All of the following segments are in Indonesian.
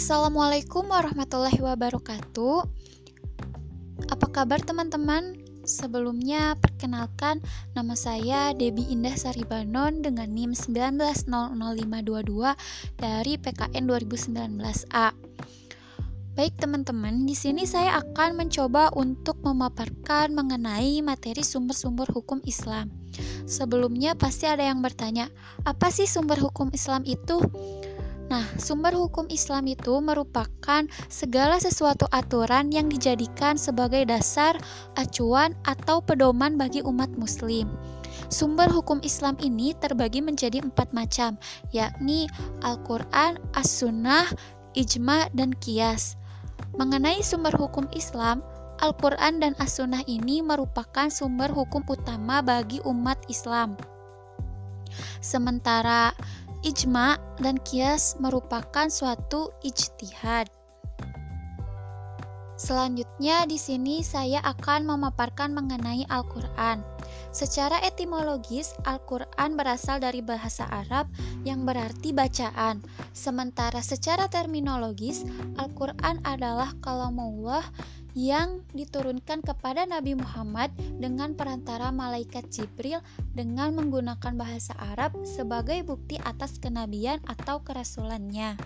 Assalamualaikum warahmatullahi wabarakatuh. Apa kabar teman-teman? Sebelumnya perkenalkan, nama saya Debbie Indah Saribanon dengan NIM 19000522 dari PKN 2019A. Baik teman-teman, di sini saya akan mencoba untuk memaparkan mengenai materi sumber-sumber hukum Islam. Sebelumnya pasti ada yang bertanya, apa sih sumber hukum Islam itu? Nah, sumber hukum Islam itu merupakan segala sesuatu aturan yang dijadikan sebagai dasar, acuan, atau pedoman bagi umat muslim. Sumber hukum Islam ini terbagi menjadi 4 macam, yakni Al-Quran, As-Sunnah, Ijma, dan Qiyas. Mengenai sumber hukum Islam, Al-Quran dan As-Sunnah ini merupakan sumber hukum utama bagi umat Islam. Sementara Ijma dan Qiyas merupakan suatu ijtihad. Selanjutnya di sini saya akan memaparkan mengenai Al-Quran. Secara etimologis, Al-Quran berasal dari bahasa Arab yang berarti bacaan. Sementara secara terminologis, Al-Quran adalah kalamullah yang diturunkan kepada Nabi Muhammad dengan perantara malaikat Jibril dengan menggunakan bahasa Arab sebagai bukti atas kenabian atau kerasulannya.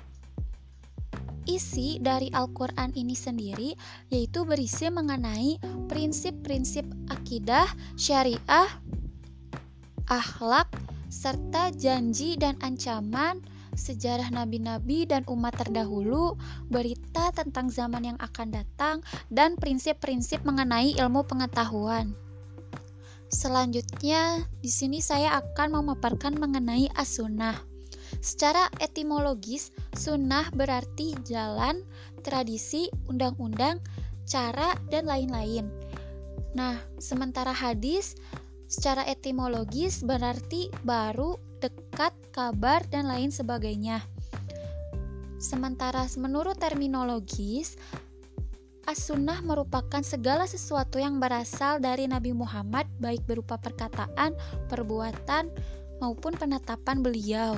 Isi dari Al-Quran ini sendiri yaitu berisi mengenai prinsip-prinsip akidah, syariah, akhlak, serta janji dan ancaman, sejarah nabi-nabi dan umat terdahulu, berita tentang zaman yang akan datang, dan prinsip-prinsip mengenai ilmu pengetahuan. Selanjutnya, di sini saya akan memaparkan mengenai as-sunnah. Secara etimologis, sunnah berarti jalan, tradisi, undang-undang, cara, dan lain-lain. Nah, sementara hadis secara etimologis berarti baru, dekat, kabar, dan lain sebagainya. Sementara menurut terminologis, as-sunnah merupakan segala sesuatu yang berasal dari Nabi Muhammad, baik berupa perkataan, perbuatan, maupun penetapan beliau.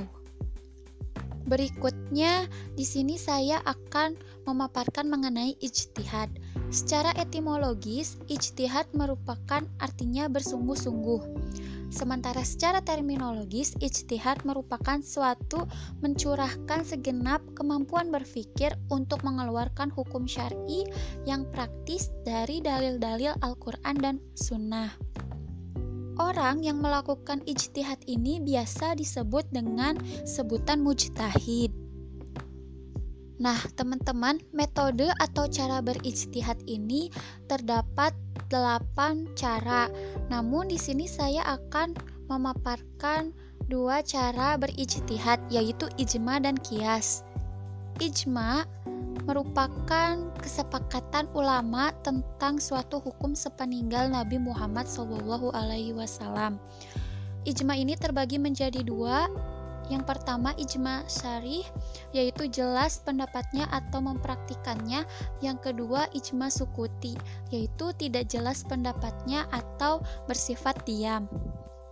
Berikutnya, di sini saya akan memaparkan mengenai ijtihad. Secara etimologis, ijtihad merupakan artinya bersungguh-sungguh. Sementara secara terminologis, ijtihad merupakan suatu mencurahkan segenap kemampuan berpikir untuk mengeluarkan hukum syar'i yang praktis dari dalil-dalil Al-Quran dan Sunnah. Orang yang melakukan ijtihad ini biasa disebut dengan sebutan mujtahid. Nah, teman-teman, metode atau cara berijtihad ini terdapat 8 cara. Namun di sini saya akan memaparkan 2 cara berijtihad, yaitu ijma dan qiyas. Ijma merupakan kesepakatan ulama tentang suatu hukum sepeninggal Nabi Muhammad SAW. Ijma ini terbagi menjadi 2. Yang pertama ijma syarih, yaitu jelas pendapatnya atau mempraktikannya. Yang kedua ijma sukuti, yaitu tidak jelas pendapatnya atau bersifat diam.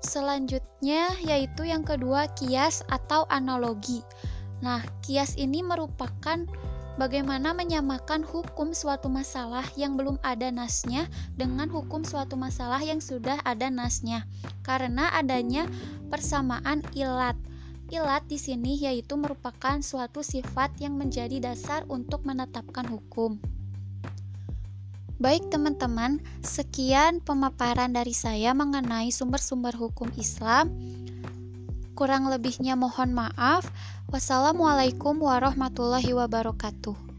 Selanjutnya yaitu yang kedua qiyas atau analogi. Nah, qiyas ini merupakan bagaimana menyamakan hukum suatu masalah yang belum ada nasnya dengan hukum suatu masalah yang sudah ada nasnya karena adanya persamaan ilat. Ilat di sini yaitu merupakan suatu sifat yang menjadi dasar untuk menetapkan hukum. Baik teman-teman, sekian pemaparan dari saya mengenai sumber-sumber hukum Islam. Kurang lebihnya mohon maaf. Wassalamualaikum warahmatullahi wabarakatuh.